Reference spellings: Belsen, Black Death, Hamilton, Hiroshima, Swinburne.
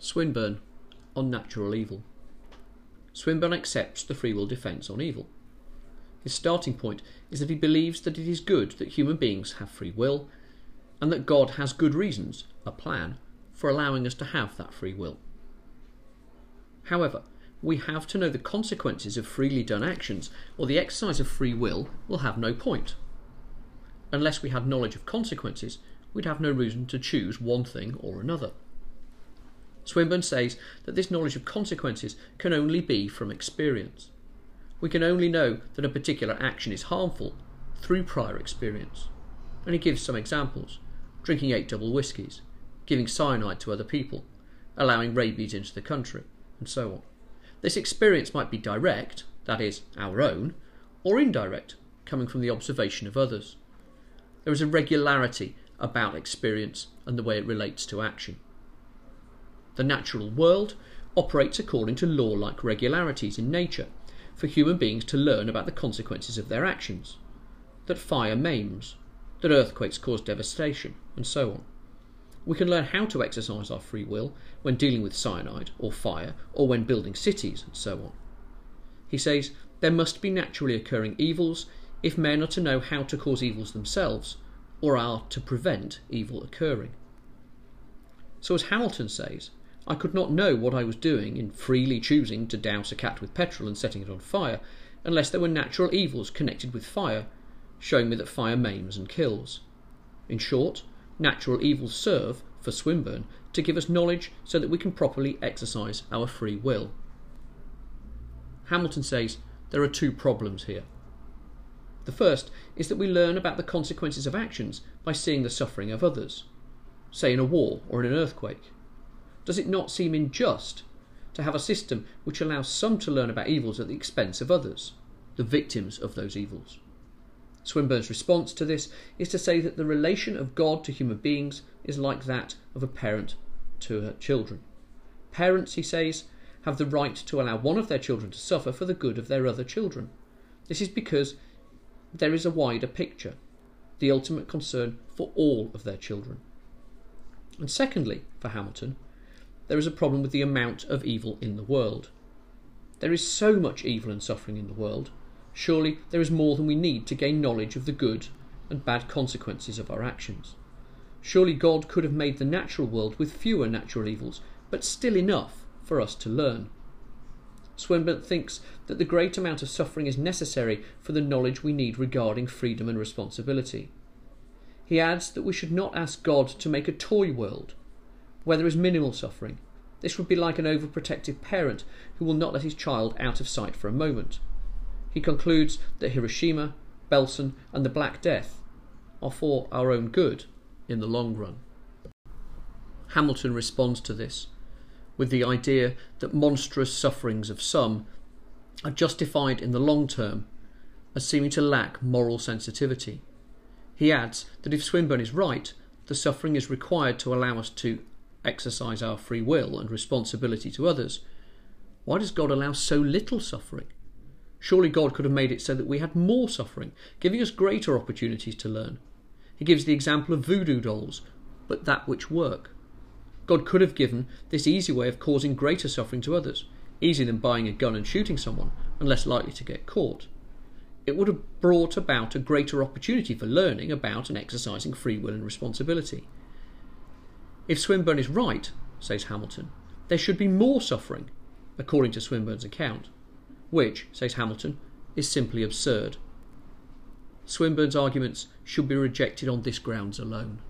Swinburne on natural evil. Swinburne accepts the free will defence on evil. His starting point is that he believes that it is good that human beings have free will, and that God has good reasons, a plan, for allowing us to have that free will. However, we have to know the consequences of freely done actions, or the exercise of free will have no point. Unless we had knowledge of consequences, we'd have no reason to choose one thing or another. Swinburne says that this knowledge of consequences can only be from experience. We can only know that a particular action is harmful through prior experience. And he gives some examples: drinking 8 double whiskies, giving cyanide to other people, allowing rabies into the country, and so on. This experience might be direct, that is, our own, or indirect, coming from the observation of others. There is a regularity about experience and the way it relates to action. The natural world operates according to law-like regularities in nature, for human beings to learn about the consequences of their actions, that fire maims, that earthquakes cause devastation, and so on. We can learn how to exercise our free will when dealing with cyanide or fire or when building cities and so on. He says there must be naturally occurring evils if men are to know how to cause evils themselves or are to prevent evil occurring. So as Hamilton says, I could not know what I was doing in freely choosing to douse a cat with petrol and setting it on fire unless there were natural evils connected with fire, showing me that fire maims and kills. In short, natural evils serve, for Swinburne, to give us knowledge so that we can properly exercise our free will. Hamilton says there are two problems here. The first is that we learn about the consequences of actions by seeing the suffering of others, say in a war or in an earthquake. Does it not seem unjust to have a system which allows some to learn about evils at the expense of others, the victims of those evils? Swinburne's response to this is to say that the relation of God to human beings is like that of a parent to her children. Parents, he says, have the right to allow one of their children to suffer for the good of their other children. This is because there is a wider picture, the ultimate concern for all of their children. And secondly, for Hamilton, there is a problem with the amount of evil in the world. There is so much evil and suffering in the world. Surely there is more than we need to gain knowledge of the good and bad consequences of our actions. Surely God could have made the natural world with fewer natural evils, but still enough for us to learn. Swinburne thinks that the great amount of suffering is necessary for the knowledge we need regarding freedom and responsibility. He adds that we should not ask God to make a toy world, where there is minimal suffering. This would be like an overprotective parent who will not let his child out of sight for a moment. He concludes that Hiroshima, Belsen and the Black Death are for our own good in the long run. Hamilton responds to this with the idea that monstrous sufferings of some are justified in the long term as seeming to lack moral sensitivity. He adds that if Swinburne is right, the suffering is required to allow us to exercise our free will and responsibility to others. Why does God allow so little suffering? Surely God could have made it so that we had more suffering, giving us greater opportunities to learn. He gives the example of voodoo dolls, but that which work. God could have given this easy way of causing greater suffering to others, easier than buying a gun and shooting someone, and less likely to get caught. It would have brought about a greater opportunity for learning about and exercising free will and responsibility. If Swinburne is right, says Hamilton, there should be more suffering, according to Swinburne's account, which, says Hamilton, is simply absurd. Swinburne's arguments should be rejected on this grounds alone.